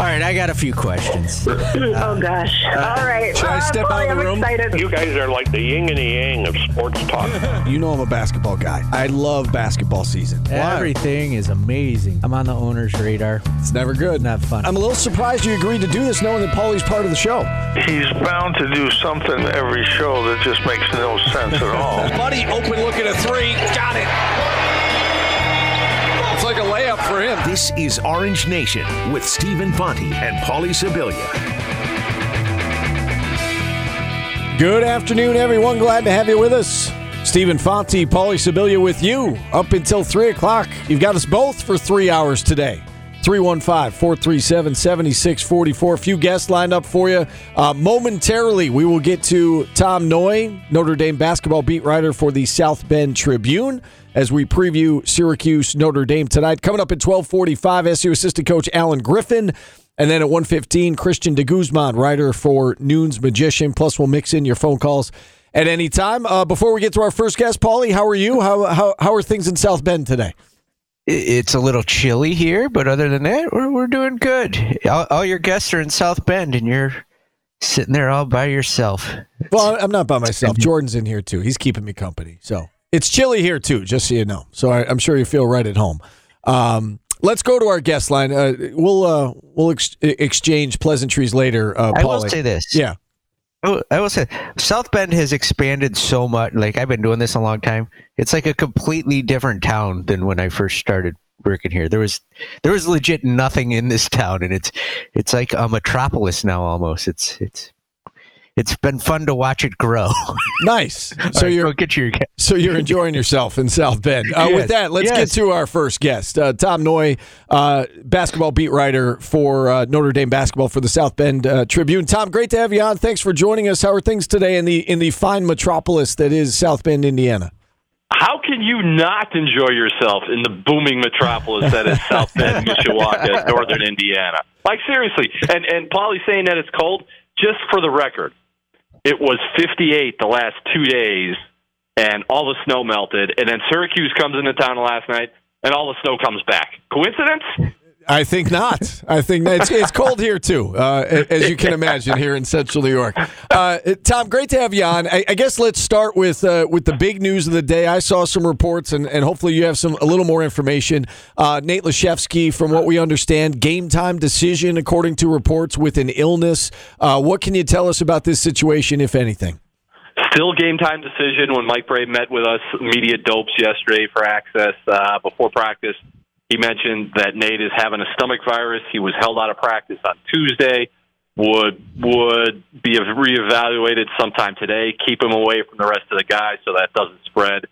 All right, I got a few questions. Oh, gosh. All right. Should I step out of the room? Excited. You guys are like the yin and the yang of sports talk. You know I'm a basketball guy. I love basketball season. Everything is amazing. I'm on the owner's radar. It's never good. Not fun. I'm a little surprised you agreed to do this knowing that Pauly's part of the show. He's bound to do something every show that just makes no sense at all. Buddy, open look at a three. Got it. Like a layup for him. This is Orange Nation with Stephen Fonte and Pauly Sibilia. Good afternoon, everyone. Glad to have you with us. Stephen Fonte, Pauly Sibilia with you up until 3 o'clock. You've got us both for 3 hours today. 315-437-7644. A few guests lined up for you. Momentarily, we will get to Tom Noie, Notre Dame basketball beat writer for the South Bend Tribune, as we preview Syracuse-Notre Dame tonight. Coming up at 12:45, SU assistant coach Alan Griffin. And then at 1:15, Christian de Guzman, writer for Noon's Magician. Plus, we'll mix in your phone calls at any time. Before we get to our first guest, Pauly, how are you? How are things in South Bend today? It's a little chilly here, but other than that, we're doing good. All your guests are in South Bend, and you're sitting there all by yourself. Well, I'm not by myself. Jordan's in here, too. He's keeping me company, so... It's chilly here, too, just so you know. So I'm sure you feel right at home. Let's go to our guest line. We'll exchange pleasantries later, Pauly. I will say this. Yeah. I will say South Bend has expanded so much. Like, I've been doing this a long time. It's like a completely different town than when I first started working here. There was legit nothing in this town, and it's like a metropolis now almost. It's been fun to watch it grow. Nice. So right, you're enjoying yourself in South Bend. Yes. With that, let's get to our first guest, Tom Noie, basketball beat writer for Notre Dame basketball for the South Bend Tribune. Tom, great to have you on. Thanks for joining us. How are things today in the fine metropolis that is South Bend, Indiana? How can you not enjoy yourself in the booming metropolis that is South Bend, Mishawaka, northern Indiana? Like, seriously. And Pauly's saying that it's cold. Just for the record, it was 58 the last 2 days, and all the snow melted. And then Syracuse comes into town last night, and all the snow comes back. Coincidence? I think not. I think it's cold here, too, as you can imagine, here in Central New York. Tom, great to have you on. I guess let's start with the big news of the day. I saw some reports, and hopefully you have a little more information. Nate Laszewski, from what we understand, game time decision, according to reports, with an illness. What can you tell us about this situation, if anything? Still game time decision. When Mike Brey met with us, media dopes, yesterday for Access before practice, he mentioned that Nate is having a stomach virus. He was held out of practice on Tuesday, would be reevaluated sometime today, keep him away from the rest of the guys so that doesn't spread.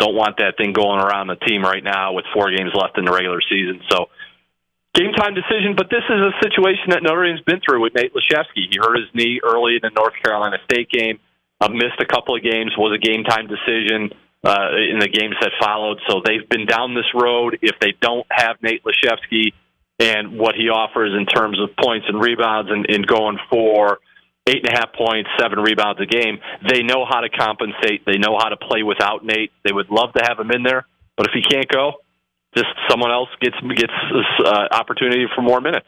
Don't want that thing going around the team right now with 4 games left in the regular season. So game time decision, but this is a situation that Notre Dame's been through with Nate Laszewski. He hurt his knee early in the North Carolina State game, missed a couple of games, was a game time decision in the games that followed. So they've been down this road. If they don't have Nate Laszewski and what he offers in terms of points and rebounds and going for 8.5 points, 7 rebounds a game, they know how to compensate. They know how to play without Nate. They would love to have him in there, but if he can't go, just someone else gets this opportunity for more minutes.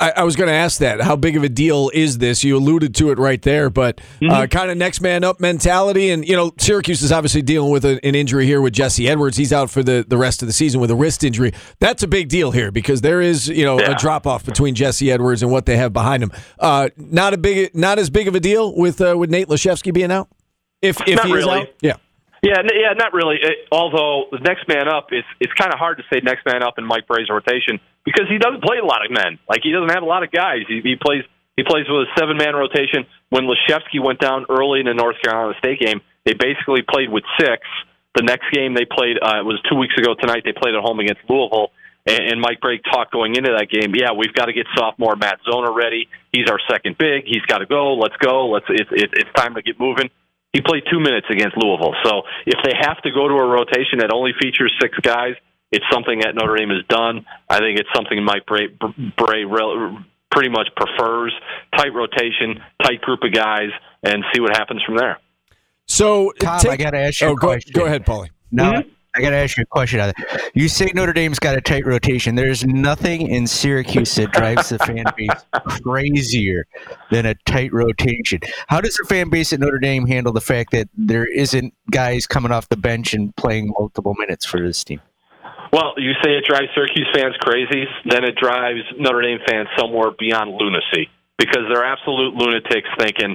I was going to ask that. How big of a deal is this? You alluded to it right there, but kind of next man up mentality. And, you know, Syracuse is obviously dealing with an injury here with Jesse Edwards. He's out for the rest of the season with a wrist injury. That's a big deal here because there is, you know, a drop-off between Jesse Edwards and what they have behind him. Not as big of a deal with Nate Laszewski being out? If he is out? Yeah. Yeah, not really. Although the next man up, it's kind of hard to say next man up in Mike Brey's rotation because he doesn't play a lot of men. Like, he doesn't have a lot of guys. He plays with a 7-man rotation. When Laszewski went down early in the North Carolina State game, they basically played with 6. The next game they played, it was 2 weeks ago tonight, they played at home against Louisville, and Mike Brey talked going into that game, we've got to get sophomore Matt Zona ready. He's our second big. He's got to go. Let's go. It's time to get moving. He played 2 minutes against Louisville. So if they have to go to a rotation that only features 6 guys, it's something that Notre Dame has done. I think it's something Mike Brey pretty much prefers. Tight rotation, tight group of guys, and see what happens from there. So Tom, I got to ask you a question. Go ahead, Pauly. Now, I got to ask you a question on that. You say Notre Dame's got a tight rotation. There's nothing in Syracuse that drives the fan base crazier than a tight rotation. How does the fan base at Notre Dame handle the fact that there isn't guys coming off the bench and playing multiple minutes for this team? Well, you say it drives Syracuse fans crazy, then it drives Notre Dame fans somewhere beyond lunacy. Because they're absolute lunatics thinking,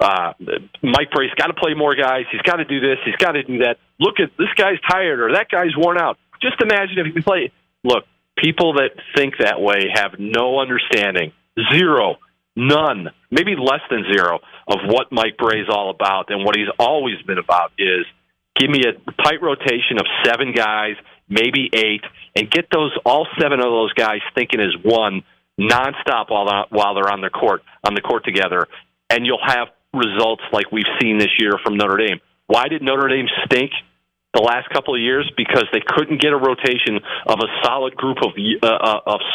Mike Brey's got to play more guys. He's got to do this. He's got to do that. Look at this guy's tired or that guy's worn out. Just imagine if he can play. Look, people that think that way have no understanding, zero, none, maybe less than zero of what Mike Brey's all about and what he's always been about is give me a tight rotation of 7 guys, maybe 8, and get those all 7 of those guys thinking as one nonstop while they're on the court together, and you'll have results like we've seen this year from Notre Dame. Why did Notre Dame stink the last couple of years? Because they couldn't get a rotation of a solid group of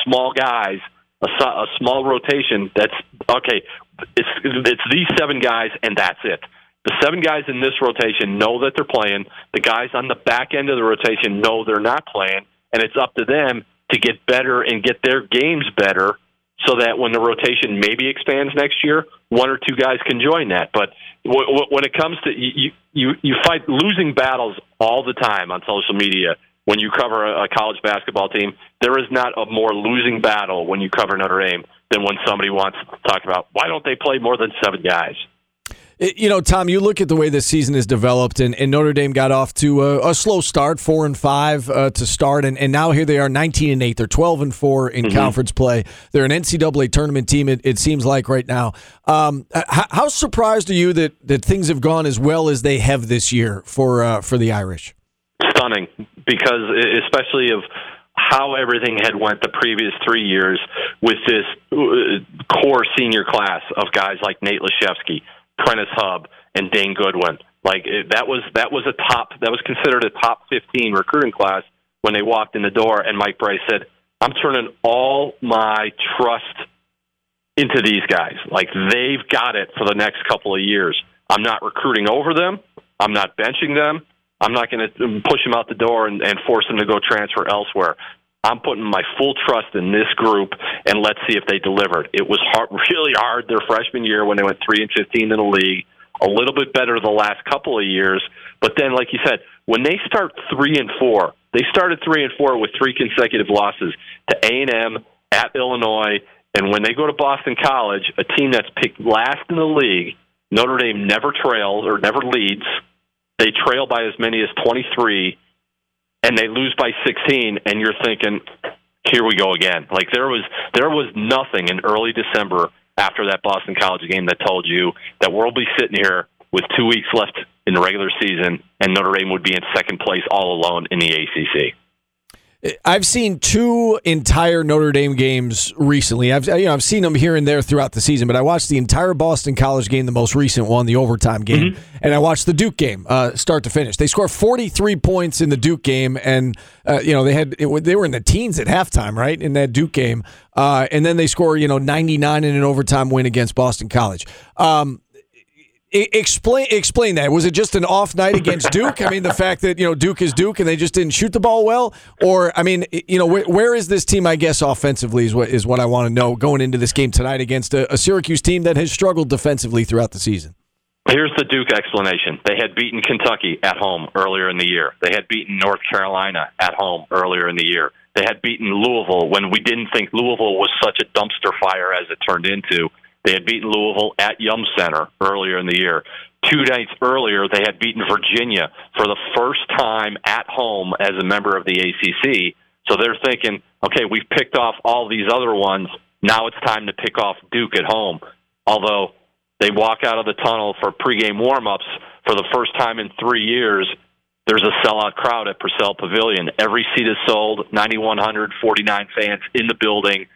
small guys, a small rotation. That's okay. It's these 7 guys, and that's it. The 7 guys in this rotation know that they're playing. The guys on the back end of the rotation know they're not playing, and it's up to them to get better and get their games better so that when the rotation maybe expands next year, 1 or 2 guys can join that. But when it comes to you fight losing battles all the time on social media when you cover a college basketball team. There is not a more losing battle when you cover Notre Dame than when somebody wants to talk about why don't they play more than 7 guys. You know, Tom, you look at the way this season has developed, and Notre Dame got off to a slow start, 4-5 to start, and now here they are, 19-8. They're 12-4 in conference play. They're an NCAA tournament team, it seems like right now. How surprised are you that things have gone as well as they have this year for the Irish? Stunning, because especially of how everything had went the previous 3 years with this core senior class of guys like Nate Laszewski, Prentice Hubb, and Dane Goodwin. Like that was considered a top 15 recruiting class when they walked in the door, and Mike Brey said, I'm turning all my trust into these guys. Like they've got it for the next couple of years. I'm not recruiting over them. I'm not benching them. I'm not going to push them out the door and force them to go transfer elsewhere. I'm putting my full trust in this group, and let's see if they delivered. It was really hard their freshman year when they went 3-15 in the league, a little bit better the last couple of years. But then, like you said, when they start 3-4, they started 3-4 with 3 consecutive losses to A&M, at Illinois, and when they go to Boston College, a team that's picked last in the league, Notre Dame never trails or never leads. They trail by as many as 23, and they lose by 16, and you're thinking, here we go again. Like there was nothing in early December after that Boston College game that told you that we'll be sitting here with 2 weeks left in the regular season and Notre Dame would be in second place all alone in the ACC. I've seen 2 entire Notre Dame games recently. I've seen them here and there throughout the season, but I watched the entire Boston College game, the most recent one, the overtime game, and I watched the Duke game start to finish. They scored 43 points in the Duke game, and they were in the teens at halftime, right, in that Duke game, and then they score 99 in an overtime win against Boston College. Explain that. Was it just an off night against Duke? I mean, the fact that Duke is Duke and they just didn't shoot the ball well, or I mean, where is this team? I guess offensively is what I want to know going into this game tonight against a Syracuse team that has struggled defensively throughout the season. Here's the Duke explanation. They had beaten Kentucky at home earlier in the year. They had beaten North Carolina at home earlier in the year. They had beaten Louisville when we didn't think Louisville was such a dumpster fire as it turned into. They had beaten Louisville at Yum Center earlier in the year. 2 nights earlier, they had beaten Virginia for the first time at home as a member of the ACC. So they're thinking, okay, we've picked off all these other ones. Now it's time to pick off Duke at home. Although they walk out of the tunnel for pregame warm-ups for the first time in 3 years, there's a sellout crowd at Purcell Pavilion. Every seat is sold, 9,149 fans in the building.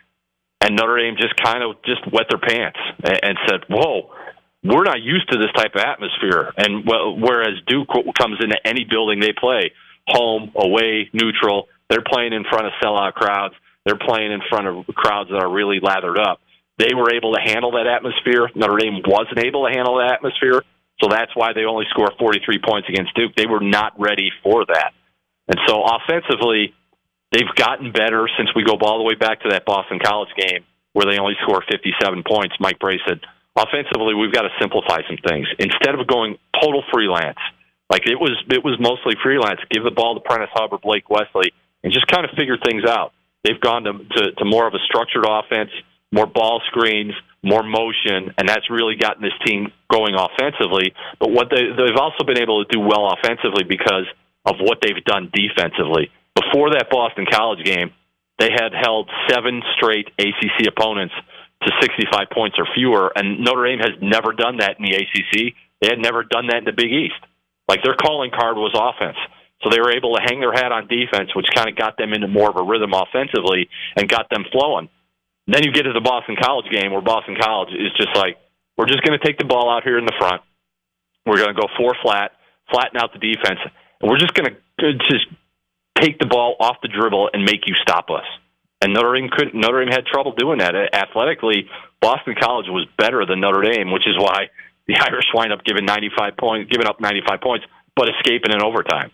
And Notre Dame just kind of wet their pants and said, whoa, we're not used to this type of atmosphere. And whereas Duke comes into any building they play, home, away, neutral, they're playing in front of sellout crowds. They're playing in front of crowds that are really lathered up. They were able to handle that atmosphere. Notre Dame wasn't able to handle that atmosphere, so that's why they only scored 43 points against Duke. They were not ready for that. And so offensively, they've gotten better since we go all the way back to that Boston College game where they only scored 57 points. Mike Brey said, offensively, we've got to simplify some things. Instead of going total freelance, like it was mostly freelance, give the ball to Prentice Hubb or Blake Wesley and just kind of figure things out. They've gone to more of a structured offense, more ball screens, more motion, and that's really gotten this team going offensively. But what they've also been able to do well offensively because of what they've done defensively. Before that Boston College game, they had held 7 straight ACC opponents to 65 points or fewer, and Notre Dame has never done that in the ACC. They had never done that in the Big East. Like, their calling card was offense. So they were able to hang their hat on defense, which kind of got them into more of a rhythm offensively and got them flowing. Then you get to the Boston College game where Boston College is just like, we're just going to take the ball out here in the front. We're going to go 4 flat, flatten out the defense, and we're just going to just take the ball off the dribble and make you stop us. And Notre Dame had trouble doing that. Athletically, Boston College was better than Notre Dame, which is why the Irish wind up giving up 95 points, but escaping in overtime.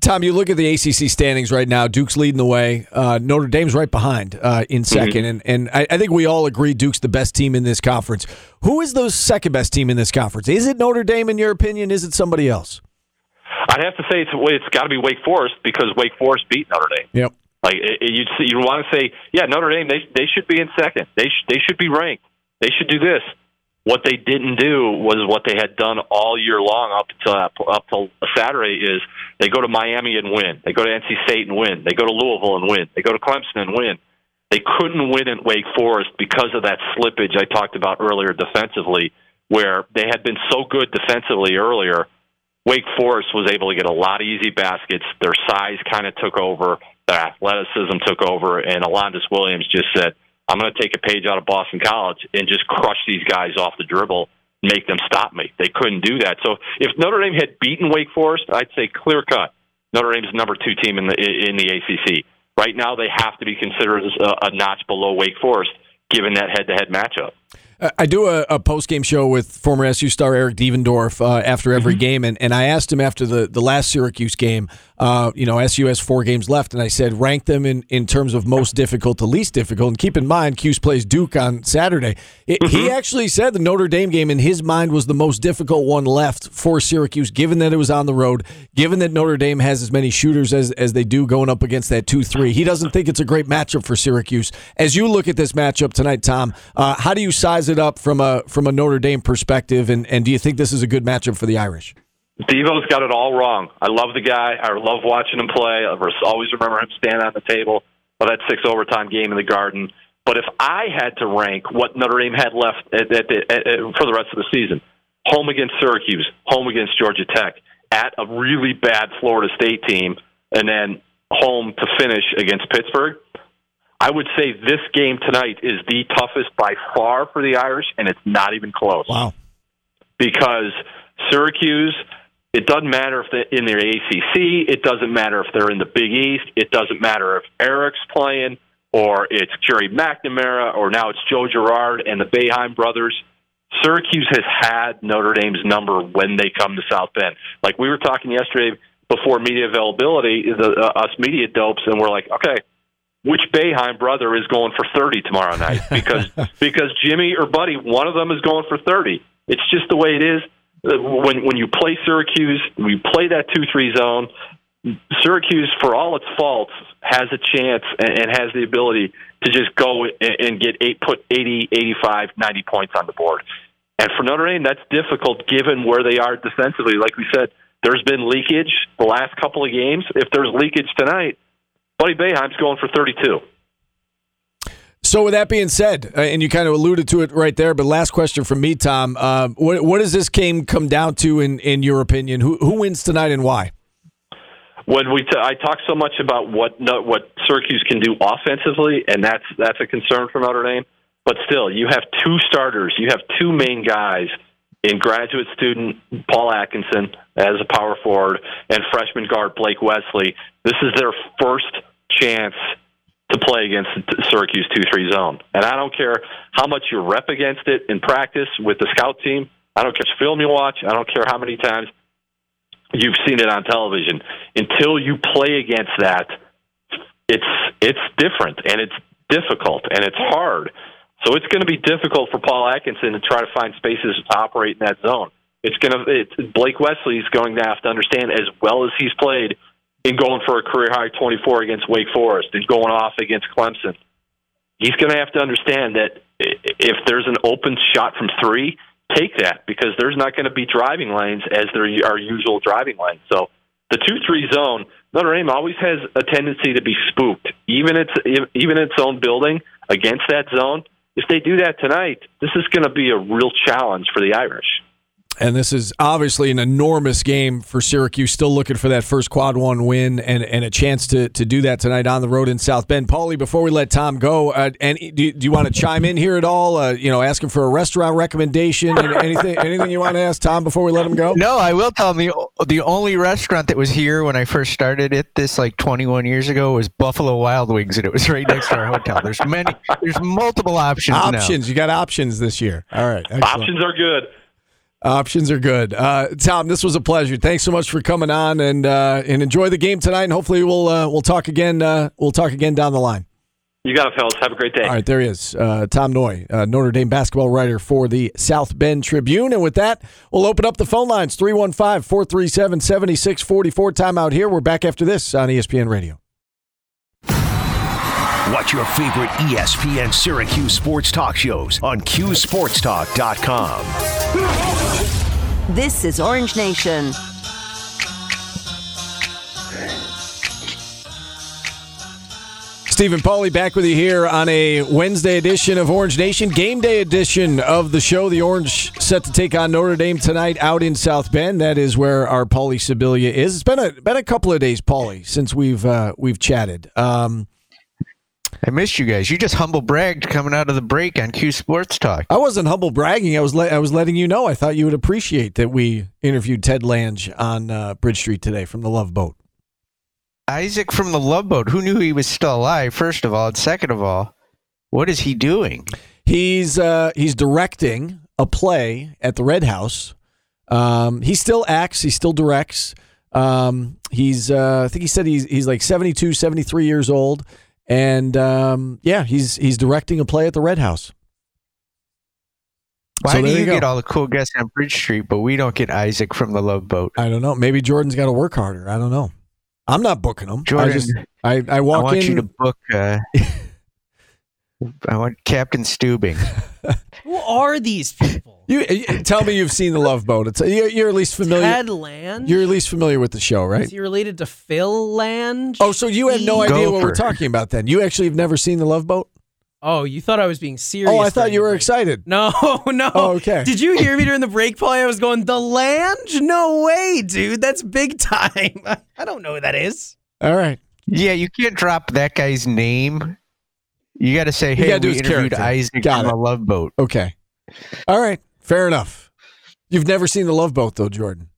Tom, you look at the ACC standings right now. Duke's leading the way. Notre Dame's right behind in second. Mm-hmm. And I think we all agree Duke's the best team in this conference. Who is the second best team in this conference? Is it Notre Dame, in your opinion? Is it somebody else? I'd have to say it's got to be Wake Forest because Wake Forest beat Notre Dame. Yep. Like you want to say, yeah, Notre Dame, they should be in second. They should be ranked. They should do this. What they didn't do was what they had done all year long up till Saturday is they go to Miami and win. They go to NC State and win. They go to Louisville and win. They go to Clemson and win. They couldn't win at Wake Forest because of that slippage I talked about earlier defensively, where they had been so good defensively earlier. Wake Forest was able to get a lot of easy baskets. Their size kind of took over. Their athleticism took over, and Alondes Williams just said, I'm going to take a page out of Boston College and just crush these guys off the dribble and make them stop me. They couldn't do that. So if Notre Dame had beaten Wake Forest, I'd say clear-cut. Notre Dame's number 2 team in the ACC. Right now they have to be considered a notch below Wake Forest given that head-to-head matchup. I do a post-game show with former SU star Eric Devendorf after every game, and I asked him after the last Syracuse game, SU has 4 games left, and I said, rank them in terms of most difficult to least difficult, and keep in mind, Cuse plays Duke on Saturday. He actually said the Notre Dame game, in his mind, was the most difficult one left for Syracuse, given that it was on the road, given that Notre Dame has as many shooters as they do going up against that 2-3. He doesn't think it's a great matchup for Syracuse. As you look at this matchup tonight, Tom, how do you size it up from a Notre Dame perspective, and do you think this is a good matchup for the Irish? Devo's got it all wrong. I love the guy. I love watching him play. I always remember him standing at the table for that 6 overtime game in the Garden. But if I had to rank what Notre Dame had left for the rest of the season, home against Syracuse, home against Georgia Tech, at a really bad Florida State team, and then home to finish against Pittsburgh, I would say this game tonight is the toughest by far for the Irish, and it's not even close. Wow. Because Syracuse, it doesn't matter if they're in their ACC, it doesn't matter if they're in the Big East, it doesn't matter if Eric's playing, or it's Jerry McNamara, or now it's Joe Girard and the Boeheim brothers. Syracuse has had Notre Dame's number when they come to South Bend. Like we were talking yesterday before media availability, us media dopes, and we're like, okay, which Boeheim brother is going for 30 tomorrow night? Because Jimmy or Buddy, one of them is going for 30. It's just the way it is. When you play Syracuse, when you play that 2-3 zone, Syracuse, for all its faults, has a chance and has the ability to just go and get 80, 85, 90 points on the board. And for Notre Dame, that's difficult given where they are defensively. Like we said, there's been leakage the last couple of games. If there's leakage tonight, Buddy Boeheim's going for 32. So with that being said, and you kind of alluded to it right there, but last question from me, Tom. What does this game come down to, in your opinion? Who wins tonight and why? When I talk so much about what Syracuse can do offensively, and that's a concern for Notre Dame, but still, you have 2 starters. You have 2 main guys in graduate student Paul Atkinson as a power forward and freshman guard Blake Wesley. This is their first chance to play against the Syracuse 2-3 zone. And I don't care how much you rep against it in practice with the scout team. I don't care if it's film you watch. I don't care how many times. you've seen it on television. Until you play against that, it's different, and it's difficult, and it's hard. So it's going to be difficult for Paul Atkinson to try to find spaces to operate in that zone. Blake Wesley is going to have to understand, as well as he's played, in going for a career-high 24 against Wake Forest and going off against Clemson. He's going to have to understand that if there's an open shot from three, take that, because there's not going to be driving lanes as there are usual driving lanes. So the 2-3 zone, Notre Dame always has a tendency to be spooked, even its own building against that zone. If they do that tonight, this is going to be a real challenge for the Irish. And this is obviously an enormous game for Syracuse, still looking for that first quad one win and a chance to do that tonight on the road in South Bend. Pauly, before we let Tom go, do you want to chime in here at all? Ask him for a restaurant recommendation, and anything you want to ask Tom before we let him go? No, I will tell him the only restaurant that was here when I first started at this 21 years ago was Buffalo Wild Wings, and it was right next to our hotel. There's multiple options. You got options this year. All right, excellent. Options are good. Options are good. Tom, this was a pleasure. Thanks so much for coming on, and enjoy the game tonight. And hopefully we'll talk again. We'll talk again down the line. You got it, fellas. Have a great day. All right, there he is, Tom Noie, Notre Dame basketball writer for the South Bend Tribune. And with that, we'll open up the phone lines, 315-437-7644. Time out here. We're back after this on ESPN Radio. Watch your favorite ESPN Syracuse sports talk shows on QSportsTalk.com. This is Orange Nation. Stephen Pauly back with you here on a Wednesday edition of Orange Nation, game day edition of the show. The Orange set to take on Notre Dame tonight out in South Bend. That is where our Pauly Sibilia is. It's been a couple of days, Pauly, since we've chatted. I missed you guys. You just humble bragged coming out of the break on Q Sports Talk. I wasn't humble bragging. I was letting you know. I thought you would appreciate that we interviewed Ted Lange on Bridge Street today from the Love Boat. Isaac from the Love Boat. Who knew he was still alive? First of all, and second of all, what is he doing? He's directing a play at the Red House. He still acts. He still directs. I think he said he's 72, 73 years old. And he's directing a play at the Red House. Why do you get all the cool guests on Bridge Street, but we don't get Isaac from the Love Boat? I don't know. Maybe Jordan's got to work harder. I don't know. I'm not booking him. Jordan, I walk in. I want you to book. I want Captain Stubing. Who are these people? You tell me you've seen the Love Boat. You're at least familiar. Ted Lange. You're at least familiar with the show, right? Is he related to Phil Lange? Oh, so you have no idea what we're talking about then? You actually have never seen the Love Boat? Oh, you thought I was being serious. Oh, I thought you were excited. No. Oh, okay. Did you hear me during the break, Pauly? I was going, the Lange? No way, dude. That's big time. I don't know who that is. All right. Yeah, you can't drop that guy's name. You got to say, hey, we interviewed Isaac on the Love Boat. Okay. All right. Fair enough. You've never seen the Love Boat, though, Jordan.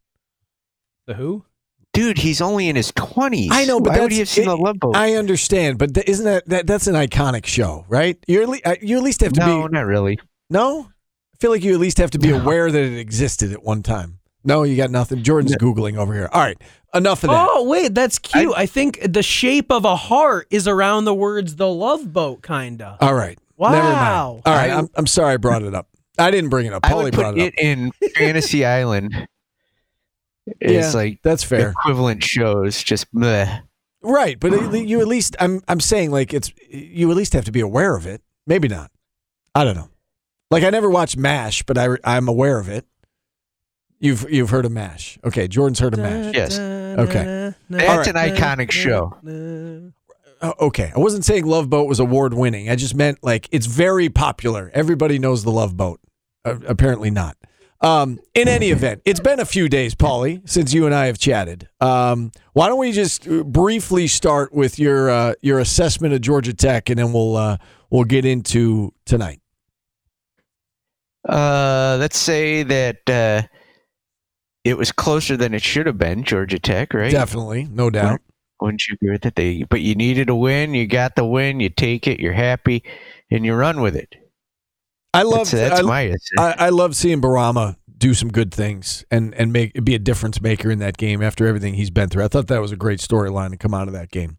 The who? Dude, he's only in his 20s. I know, but why would he have seen the Love Boat? I understand, but isn't that's an iconic show, right? You at least have to be... No, not really. No? I feel like you at least have to be aware that it existed at one time. No, you got nothing. Jordan's Googling over here. All right. Enough of that. Oh, wait, that's cute. I think the shape of a heart is around the words "the Love Boat," kinda. All right. Wow. Never mind. All right. I'm sorry I brought it up. I didn't bring it up. Pauly brought it up. It in Fantasy Island. It's that's fair. Equivalent shows, just bleh. Right, but you at least I'm saying it's you at least have to be aware of it. Maybe not. I don't know. I never watched MASH, but I'm aware of it. You've heard of MASH. Okay, Jordan's heard of MASH. Yes. Okay. That's an iconic show. Okay. I wasn't saying Love Boat was award-winning. I just meant, it's very popular. Everybody knows the Love Boat. Apparently not. In any event, it's been a few days, Pauly, since you and I have chatted. Why don't we just briefly start with your assessment of Georgia Tech, and then we'll get into tonight. Let's say that... it was closer than it should have been, Georgia Tech, right? Definitely, no doubt. Wouldn't you agree with it? But you needed a win, you got the win, you take it, you're happy, and you run with it. I love seeing Barama do some good things and make be a difference maker in that game after everything he's been through. I thought that was a great storyline to come out of that game.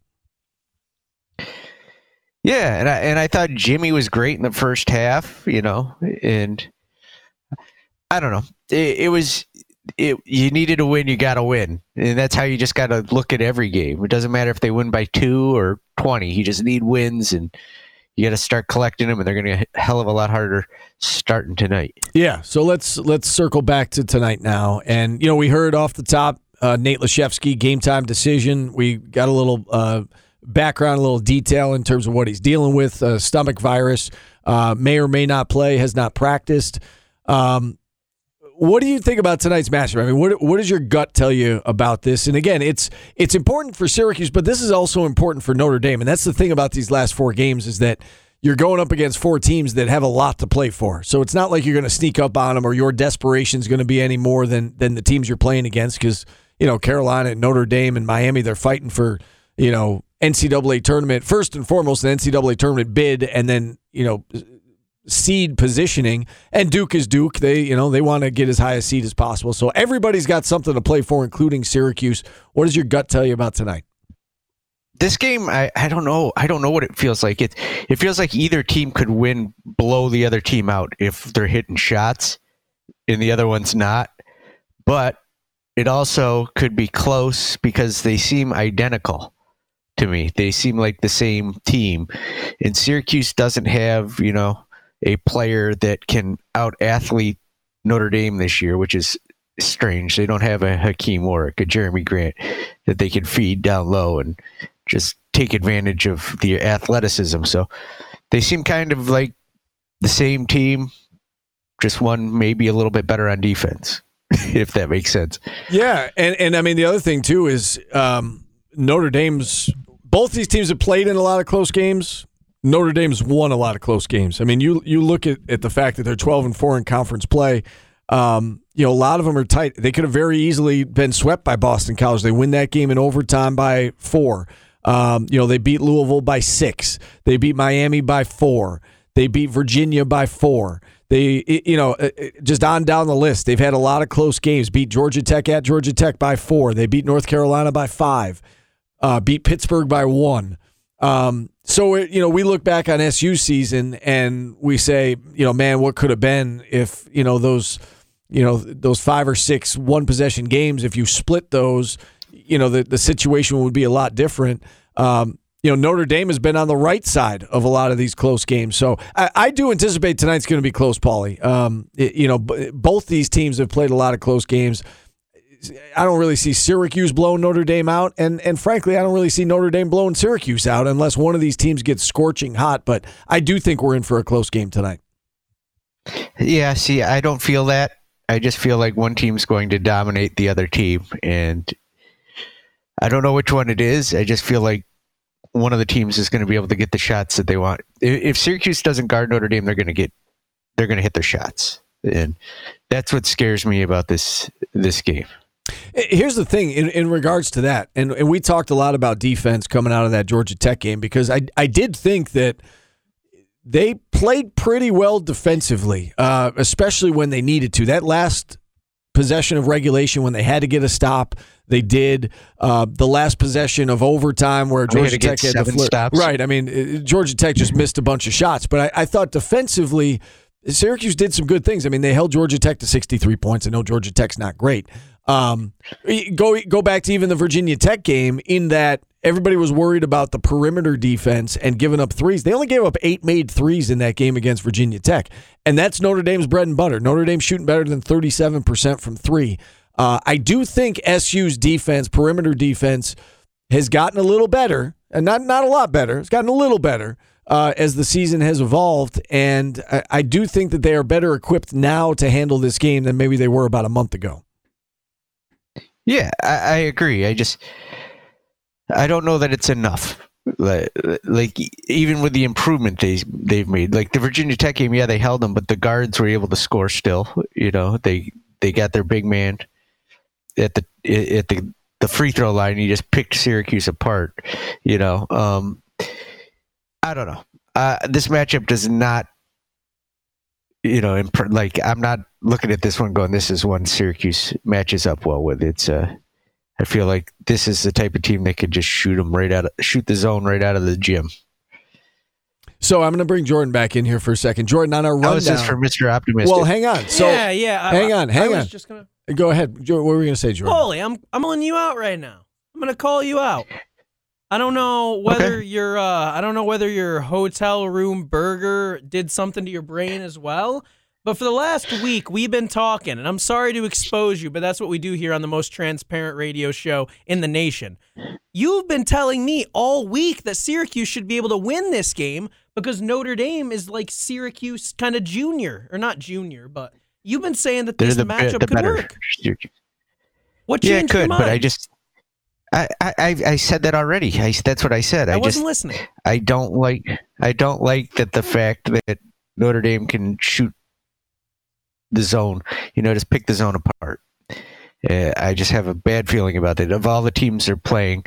Yeah, and I thought Jimmy was great in the first half, you know, and I don't know. It was you needed to win, you got to win. And that's how you just got to look at every game. It doesn't matter if they win by 2 or 20. You just need wins, and you got to start collecting them, and they're going to get a hell of a lot harder starting tonight. Yeah, so let's circle back to tonight now. And, you know, we heard off the top, Nate Laszewski, game time decision. We got a little background, a little detail in terms of what he's dealing with, stomach virus, may or may not play, has not practiced. What do you think about tonight's matchup? I mean, what does your gut tell you about this? And again, it's important for Syracuse, but this is also important for Notre Dame. And that's the thing about these last 4 games is that you're going up against 4 teams that have a lot to play for. So it's not like you're going to sneak up on them or your desperation is going to be any more than the teams you're playing against, because, you know, Carolina and Notre Dame and Miami, they're fighting for, you know, NCAA tournament, first and foremost, the NCAA tournament bid, and then, you know, seed positioning, and Duke is Duke. They want to get as high a seed as possible. So everybody's got something to play for, including Syracuse. What does your gut tell you about tonight? This game, I don't know. I don't know what it feels like. It feels like either team could win, blow the other team out if they're hitting shots, and the other one's not. But it also could be close because they seem identical to me. They seem like the same team, and Syracuse doesn't have, you know, a player that can out-athlete Notre Dame this year, which is strange. They don't have a Hakim Warrick, a Jeremy Grant, that they can feed down low and just take advantage of the athleticism. So they seem kind of like the same team, just one maybe a little bit better on defense, if that makes sense. Yeah, and I mean, the other thing, too, is Notre Dame's – both these teams have played in a lot of close games. Notre Dame's won a lot of close games. I mean, you look at the fact that they're 12-4 in conference play. You know, a lot of them are tight. They could have very easily been swept by Boston College. They win that game in overtime by 4. You know, they beat Louisville by 6. They beat Miami by 4. They beat Virginia by 4. They, you know, just on down the list, they've had a lot of close games. Beat Georgia Tech at Georgia Tech by 4. They beat North Carolina by 5. Beat Pittsburgh by 1. So, you know, we look back on SU season and we say, you know, man, what could have been if, you know, those 5 or 6 one-possession games, if you split those, you know, the situation would be a lot different. You know, Notre Dame has been on the right side of a lot of these close games. So I do anticipate tonight's going to be close, Pauly. You know, both these teams have played a lot of close games. I don't really see Syracuse blowing Notre Dame out, and frankly, I don't really see Notre Dame blowing Syracuse out unless one of these teams gets scorching hot, but I do think we're in for a close game tonight. Yeah, see, I don't feel that. I just feel like one team's going to dominate the other team, and I don't know which one it is. I just feel like one of the teams is going to be able to get the shots that they want. If Syracuse doesn't guard Notre Dame, they're going to hit their shots, and that's what scares me about this game. Here's the thing in regards to that, and we talked a lot about defense coming out of that Georgia Tech game, because I did think that they played pretty well defensively, especially when they needed to. That last possession of regulation when they had to get a stop, they did. The last possession of overtime where Georgia Tech had the stops. Right, I mean, Georgia Tech just missed a bunch of shots, but I thought defensively Syracuse did some good things. I mean, they held Georgia Tech to 63 points. I know Georgia Tech's not great. Go back to even the Virginia Tech game, in that everybody was worried about the perimeter defense and giving up threes. They only gave up 8 made threes in that game against Virginia Tech, and that's Notre Dame's bread and butter. Notre Dame's shooting better than 37% from 3. I do think SU's defense, perimeter defense, has gotten a little better, and not a lot better. It's gotten a little better as the season has evolved, and I do think that they are better equipped now to handle this game than maybe they were about a month ago. Yeah, I agree. I don't know that it's enough. Like even with the improvement they've made, like the Virginia Tech game, yeah, they held them, but the guards were able to score still. You know, they got their big man at the free throw line. He just picked Syracuse apart. You know, I don't know. This matchup does not you know, like, I'm not looking at this one going, this is one Syracuse matches up well with. It's I feel like this is the type of team that could just shoot the zone right out of the gym. So I'm going to bring Jordan back in here for a second. Jordan, on our rundown. Oh, this is for Mr. Optimistic. Well, hang on. So, yeah. Hang on. I was just going to go ahead. What were we going to say, Jordan? Holy, I'm calling you out right now. I'm going to call you out. I don't know whether your hotel room burger did something to your brain as well, but for the last week we've been talking, and I'm sorry to expose you, but that's what we do here on the most transparent radio show in the nation. You've been telling me all week that Syracuse should be able to win this game because Notre Dame is like Syracuse kind of junior, or not junior, but you've been saying that this matchup could work. What changed your mind? But I said that already. That's what I said. I wasn't listening. I don't like that the fact that Notre Dame can shoot the zone. You know, just pick the zone apart. I just have a bad feeling about that. Of all the teams they're playing,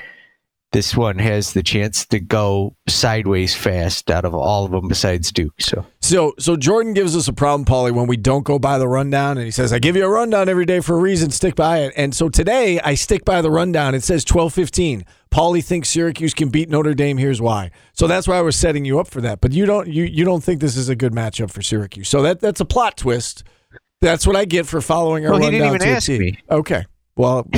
this one has the chance to go sideways fast out of all of them besides Duke. So Jordan gives us a problem, Pauly, when we don't go by the rundown, and he says, I give you a rundown every day for a reason, stick by it. And so today I stick by the rundown. It says 12:15. Pauly thinks Syracuse can beat Notre Dame. Here's why. So that's why I was setting you up for that. But you don't think this is a good matchup for Syracuse. So that's a plot twist. That's what I get for following our rundown. Well, he didn't even ask me. Okay. Well,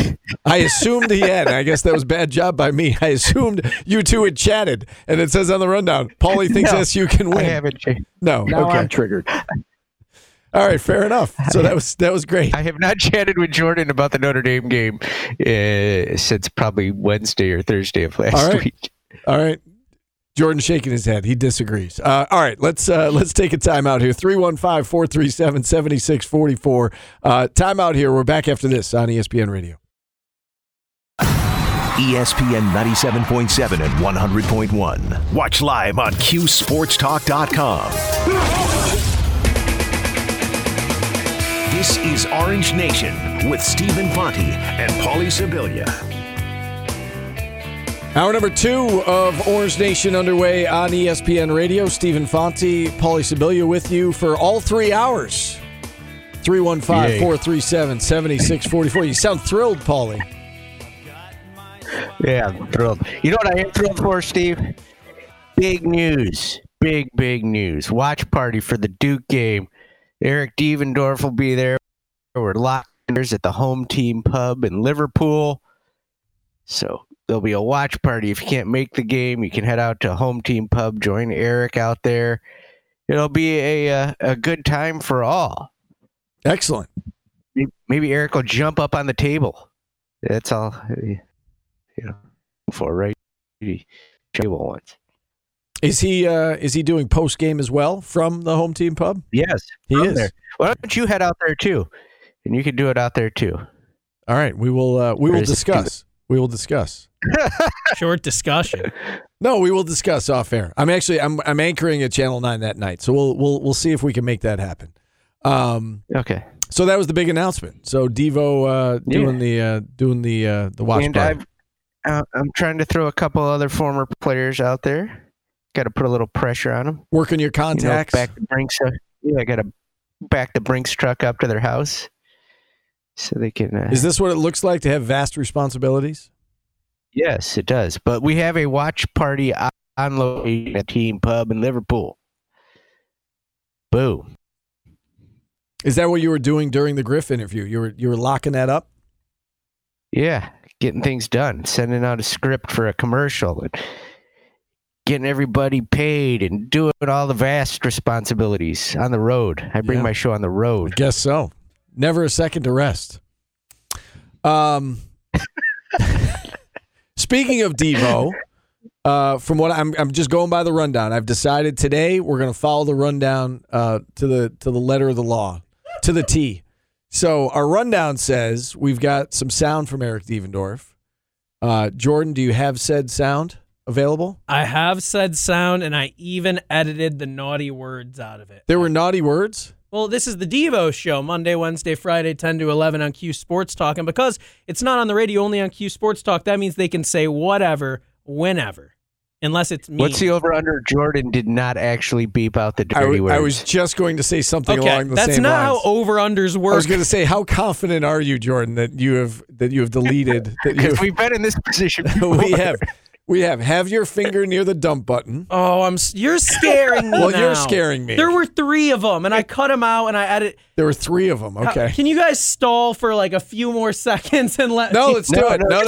I assumed he had. I guess that was a bad job by me. I assumed you two had chatted, and it says on the rundown, Pauly thinks SU can win. I haven't changed. No, now okay. I'm triggered. All right, fair enough. So that was great. I have not chatted with Jordan about the Notre Dame game since probably Wednesday or Thursday of last week. All right. Jordan shaking his head. He disagrees. All right, let's take a timeout here. 315-437-7644. Timeout here. We're back after this on ESPN Radio. ESPN 97.7 and 100.1. Watch live on QSportsTalk.com. This is Orange Nation with Stephen Fonte and Pauly Sibilia. Hour number 2 of Orange Nation underway on ESPN Radio. Stephen Fonte, Pauly Sibilia with you for all 3 hours. 315-437-7644. You sound thrilled, Pauly. Yeah, I'm thrilled. You know what I am thrilled for, Steve? Big news. Big news. Watch party for the Duke game. Eric Devendorf will be there. We're locked at the home team pub in Liverpool. So there'll be a watch party. If you can't make the game, you can head out to Home Team Pub, join Eric out there. It'll be a good time for all. Excellent. Maybe Eric will jump up on the table. That's all. For right table once. Is he doing post game as well from the Home Team Pub? Yes, he is. There. Why don't you head out there too, and you can do it out there too. All right, we will discuss. We will discuss. Short discussion. No, we will discuss off air. I'm anchoring at Channel 9 that night, so we'll see if we can make that happen. Okay. So that was the big announcement. So Devo doing the watch party. I'm trying to throw a couple other former players out there. Got to put a little pressure on them. Work on your contacts. You know, I got to back the Brinks truck up to their house. So they can. Is this what it looks like to have vast responsibilities? Yes, it does. But we have a watch party on location at Team Pub in Liverpool. Boom. Is that what you were doing during the Griff interview? You were locking that up? Yeah, getting things done, sending out a script for a commercial, and getting everybody paid and doing all the vast responsibilities on the road. I bring my show on the road. I guess so. Never a second to rest. Speaking of Devo, from what I'm just going by the rundown. I've decided today we're going to follow the rundown to the letter of the law, to the T. So our rundown says we've got some sound from Eric Devendorf. Jordan, do you have said sound available? I have said sound, and I even edited the naughty words out of it. There were naughty words? Well, this is the Devo Show, Monday, Wednesday, Friday, 10 to 11 on Q Sports Talk. And because it's not on the radio, only on Q Sports Talk, that means they can say whatever, whenever. unless it's me. What's the over-under? Jordan did not actually beep out the dirty words. I was just going to say something along the same lines. That's not how over-unders work. I was going to say, how confident are you, Jordan, that you have deleted? Because we've been in this position before. We have. Have your finger near the dump button. Oh, you're scaring me. Well, now. You're scaring me. There were three of them, and I cut them out, and I edit. There were three of them. Okay. Can you guys stall for like a few more seconds and let? No, let's do it. No. Oh.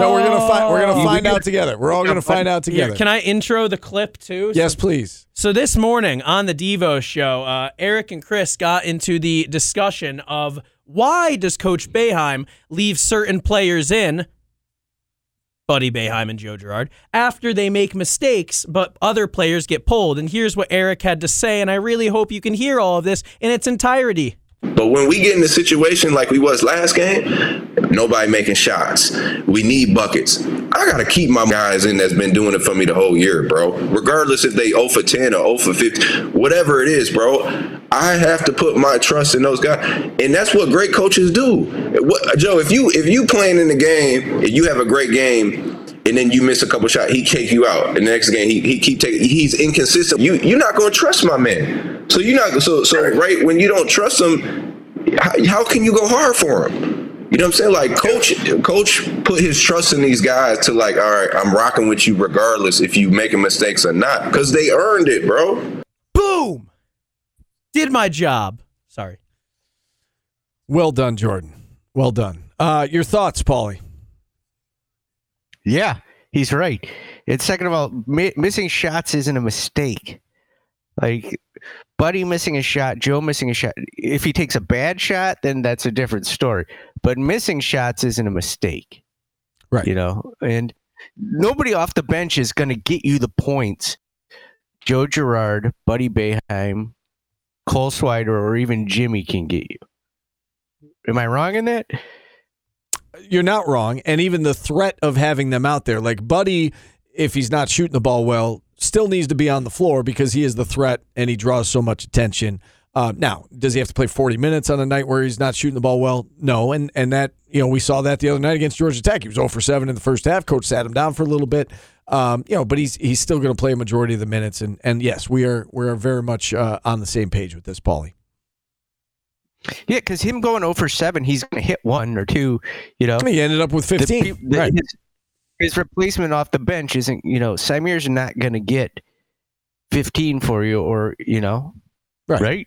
No, we're gonna find out together. We're all gonna find out together. Here, can I intro the clip too? Yes, please. So this morning on the Devo show, Eric and Chris got into the discussion of why does Coach Boeheim leave certain players in? Buddy Boeheim and Joe Girard, after they make mistakes, but other players get pulled. And here's what Eric had to say, and I really hope you can hear all of this in its entirety. But when we get in a situation like we was last game, nobody making shots. We need buckets. I got to keep my guys in that's been doing it for me the whole year, bro. Regardless if they 0 for 10 or 0 for 50, whatever it is, bro, I have to put my trust in those guys. And that's what great coaches do. Joe, if you playing in the game and you have a great game, and then you miss a couple shots, he kick you out. And the next game, he keep taking. He's inconsistent. You're not gonna trust my man. So you're not. So right when you don't trust him, how can you go hard for him? You know what I'm saying? Like coach put his trust in these guys to like, all right, I'm rocking with you regardless if you making mistakes or not, because they earned it, bro. Boom. Did my job. Sorry. Well done, Jordan. Well done. Your thoughts, Pauly? Yeah, he's right. And second of all, missing shots isn't a mistake. Like, Buddy missing a shot, Joe missing a shot. If he takes a bad shot, then that's a different story. But missing shots isn't a mistake. Right. You know, and nobody off the bench is going to get you the points. Joe Girard, Buddy Boeheim, Cole Swider, or even Jimmy can get you. Am I wrong in that? You're not wrong, and even the threat of having them out there, like Buddy, if he's not shooting the ball well, still needs to be on the floor because he is the threat and he draws so much attention. Now, does he have to play 40 minutes on a night where he's not shooting the ball well? No, and that, you know, we saw that the other night against Georgia Tech. He was 0 for 7 in the first half. Coach sat him down for a little bit, you know, but he's still going to play a majority of the minutes. And yes, we are very much on the same page with this, Pauly. Yeah, because him going 0 for 7, he's going to hit one or two, you know. He ended up with 15. Right. His replacement off the bench isn't, you know, Samir's not going to get 15 for you or, you know, right?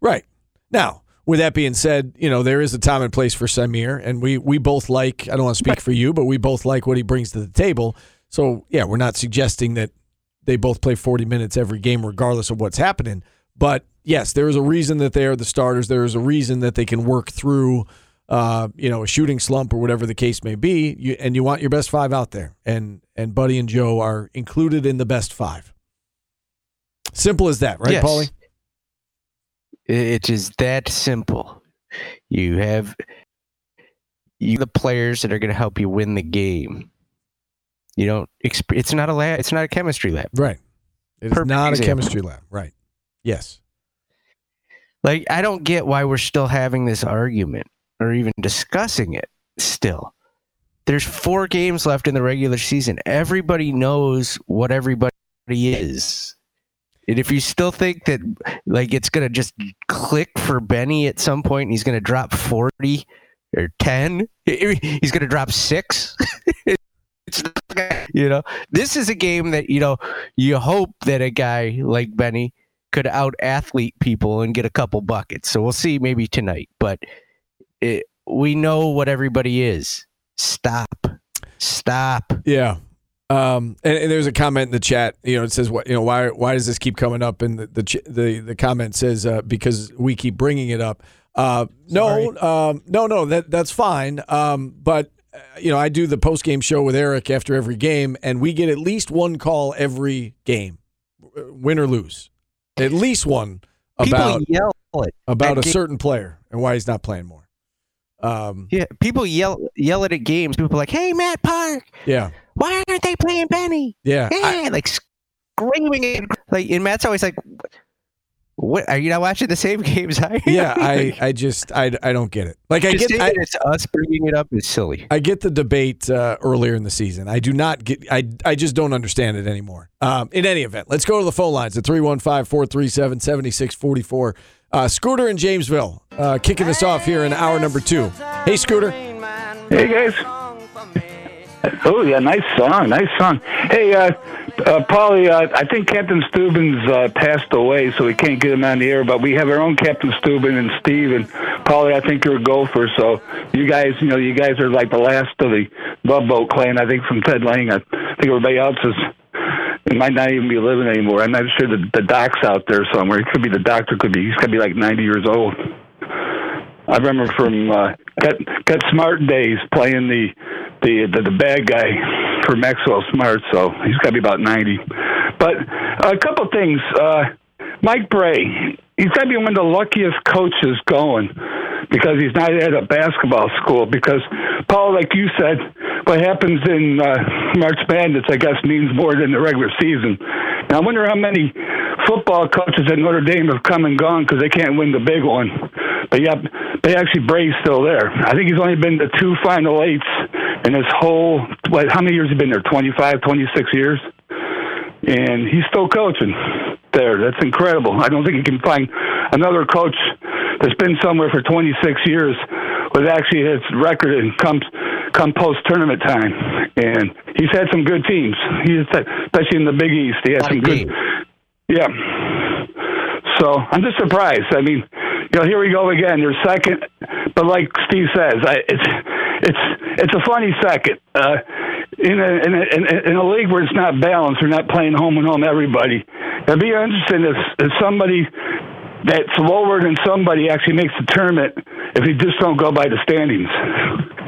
Right. Now, with that being said, you know, there is a time and place for Samir, and we both like, I don't want to speak for you, but we both like what he brings to the table. So, yeah, we're not suggesting that they both play 40 minutes every game regardless of what's happening, but yes, there is a reason that they are the starters. There is a reason that they can work through, you know, a shooting slump or whatever the case may be. And you want your best five out there. And Buddy and Joe are included in the best five. Simple as that, right, yes. Pauly? It is that simple. You have the players that are going to help you win the game. You don't. It's not a lab. It's not a chemistry lab. Right. It's not a chemistry lab. Right. Yes. Like, I don't get why we're still having this argument or even discussing it still. There's 4 games left in the regular season. Everybody knows what everybody is. And if you still think that, like, it's going to just click for Benny at some point and he's going to drop 40 or 10, he's going to drop 6. It's not, you know, this is a game that, you know, you hope that a guy like Benny could out-athlete people and get a couple buckets. So we'll see maybe tonight. But we know what everybody is. Stop. Yeah. And there's a comment in the chat. You know, it says, "What? You know, why does this keep coming up?" And the comment says, "Because we keep bringing it up." No. That's fine. But you know, I do the post-game show with Eric after every game, and we get at least one call every game, win or lose. At least one about a certain player and why he's not playing more. People yell at games. People are like, "Hey, Matt Park, yeah, why aren't they playing Benny?" Yeah, like screaming. Like, and Matt's always like, What are you not watching the same games? I don't get it. Like, it's us bringing it up is silly. I get the debate earlier in the season. I do not get. I just don't understand it anymore. In any event, let's go to the phone lines at 315-437-7644. Scooter in Jamesville, kicking us off here in hour number two. Hey, Scooter. Hey guys. Oh yeah, nice song, nice song. Hey, Pauly, I think Captain Stubing's passed away, so we can't get him on the air. But we have our own Captain Stubing and Steve. And Pauly, I think you're a gopher. So you guys are like the last of the Love Boat clan. I think from Ted Lange. I think everybody else might not even be living anymore. I'm not sure the doc's out there somewhere. It could be the doctor. He's gonna be like 90 years old. I remember from Cut Smart days playing the bad guy for Maxwell Smart, so he's got to be about 90. But a couple things. Mike Brey, he's got to be one of the luckiest coaches going because he's not at a basketball school. Because, Paul, like you said, what happens in March Madness, I guess, means more than the regular season. Now, I wonder how many football coaches at Notre Dame have come and gone because they can't win the big one. But, yeah, they actually Brey's still there. I think he's only been to two Final Eights in his whole, how many years has he been there, 25, 26 years? And he's still coaching there. That's incredible. I don't think you can find another coach that's been somewhere for 26 years with actually his record and come post-tournament time. And he's had some good teams, especially in the Big East. He had some good – yeah. So I'm just surprised. I mean, here we go again. They're second, but like Steve says, it's a funny second in a league where it's not balanced. We're not playing home and home everybody. It'd be interesting if somebody that's lower than somebody actually makes the tournament if you just don't go by the standings.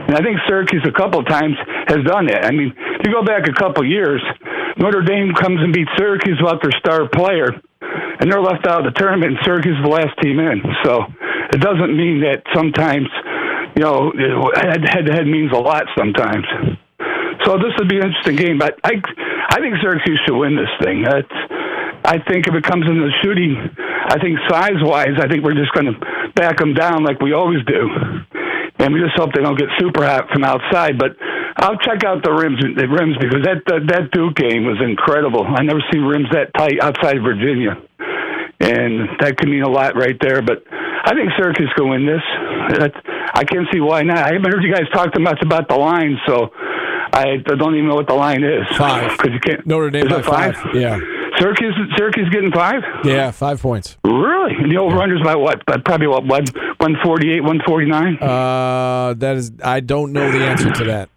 And I think Syracuse a couple times has done that. I mean, if you go back a couple years, Notre Dame comes and beats Syracuse without their star player, and they're left out of the tournament, and Syracuse is the last team in. So it doesn't mean that sometimes, head-to-head means a lot sometimes. So this would be an interesting game, but I think Syracuse should win this thing. I think if it comes into the shooting, I think size-wise, I think we're just going to back them down like we always do. And we just hope they don't get super hot from outside. But I'll check out the rims because that Duke game was incredible. I never seen rims that tight outside Virginia. And that could mean a lot right there. But I think Syracuse can win this. I can't see why not. I haven't heard you guys talk too much about the line, so I don't even know what the line is. 5. Cause you can't, Notre Dame by 5? Yeah. Syracuse getting 5? Yeah, 5 points. Really? And the over-under's by what? Probably what, 148, 149? That is, I don't know the answer to that.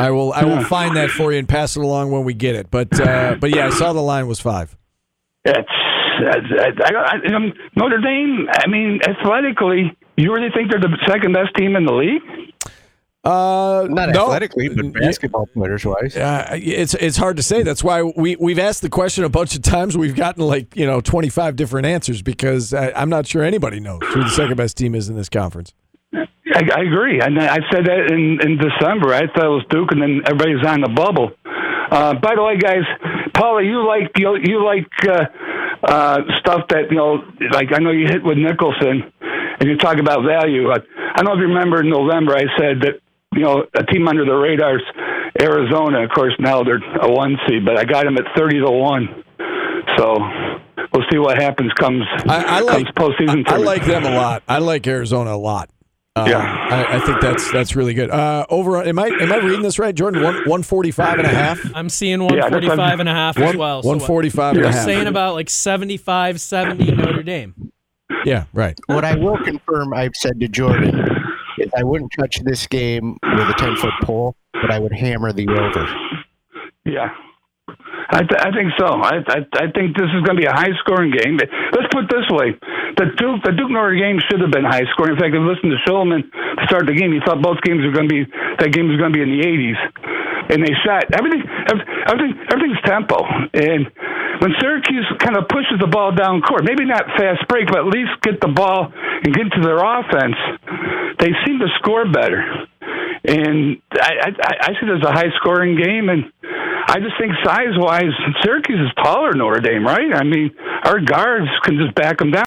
I will find that for you and pass it along when we get it. But yeah, I saw the line was 5. Notre Dame, I mean, athletically, you really think they're the second best team in the league? Not athletically, but basketball players-wise. It's hard to say. That's why we've asked the question a bunch of times. We've gotten 25 different answers because I'm not sure anybody knows who the second best team is in this conference. I agree. I said that in December. I thought it was Duke, and then everybody's on the bubble. By the way, guys, Pauly, you like stuff that, like I know you hit with Nicholson, and you talk about value. I don't know if you remember in November I said that, a team under the radar's Arizona. Of course, now they're a 1 seed, but I got them at 30-1. So we'll see what happens comes postseason. I like them a lot. I like Arizona a lot. Yeah, I think that's really good. Over, am I reading this right, Jordan? 145.5. I'm seeing 145.5 as well. 145. You're saying about 75-70 Notre Dame. Yeah, right. What I will confirm, I've said to Jordan, is I wouldn't touch this game with a 10-foot pole, but I would hammer the over. Yeah. I think so. I think this is going to be a high-scoring game. But let's put it this way. The Duke-Notre game should have been high-scoring. In fact, if you listen to Schulman to start the game, he thought both games were going to be – that game was going to be in the 80s. And they shot – everything's tempo. And when Syracuse kind of pushes the ball down court, maybe not fast break, but at least get the ball and get to their offense, they seem to score better. And I see there's a high-scoring game, and I just think size-wise, Syracuse is taller Notre Dame, right? I mean, our guards can just back them down.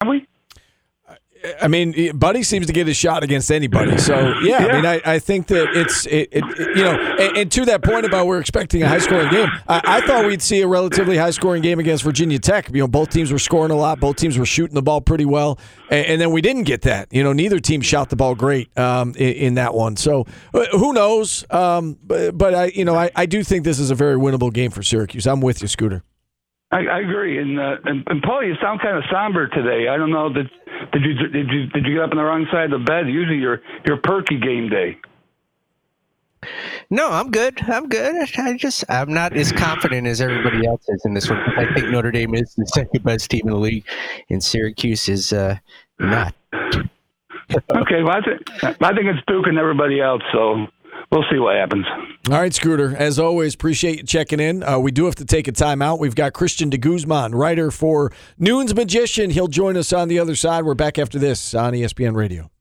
I mean, Buddy seems to get his shot against anybody. So, yeah, I mean, I think that it's you know, and to that point about we're expecting a high-scoring game, I thought we'd see a relatively high-scoring game against Virginia Tech. You know, both teams were scoring a lot. Both teams were shooting the ball pretty well. And then we didn't get that. You know, neither team shot the ball great in that one. So, who knows? But I do think this is a very winnable game for Syracuse. I'm with you, Scooter. I agree, and Paulie, you sound kind of somber today. I don't know. Did you get up on the wrong side of the bed? Usually, your perky game day. No, I'm good. I'm not as confident as everybody else is in this one. I think Notre Dame is the second best team in the league, and Syracuse is not. Okay, well, I think it's Duke and everybody else. So. We'll see what happens. All right, Scooter. As always, appreciate you checking in. We do have to take a timeout. We've got Christian de Guzman, writer for Noon's Magician. He'll join us on the other side. We're back after this on ESPN Radio.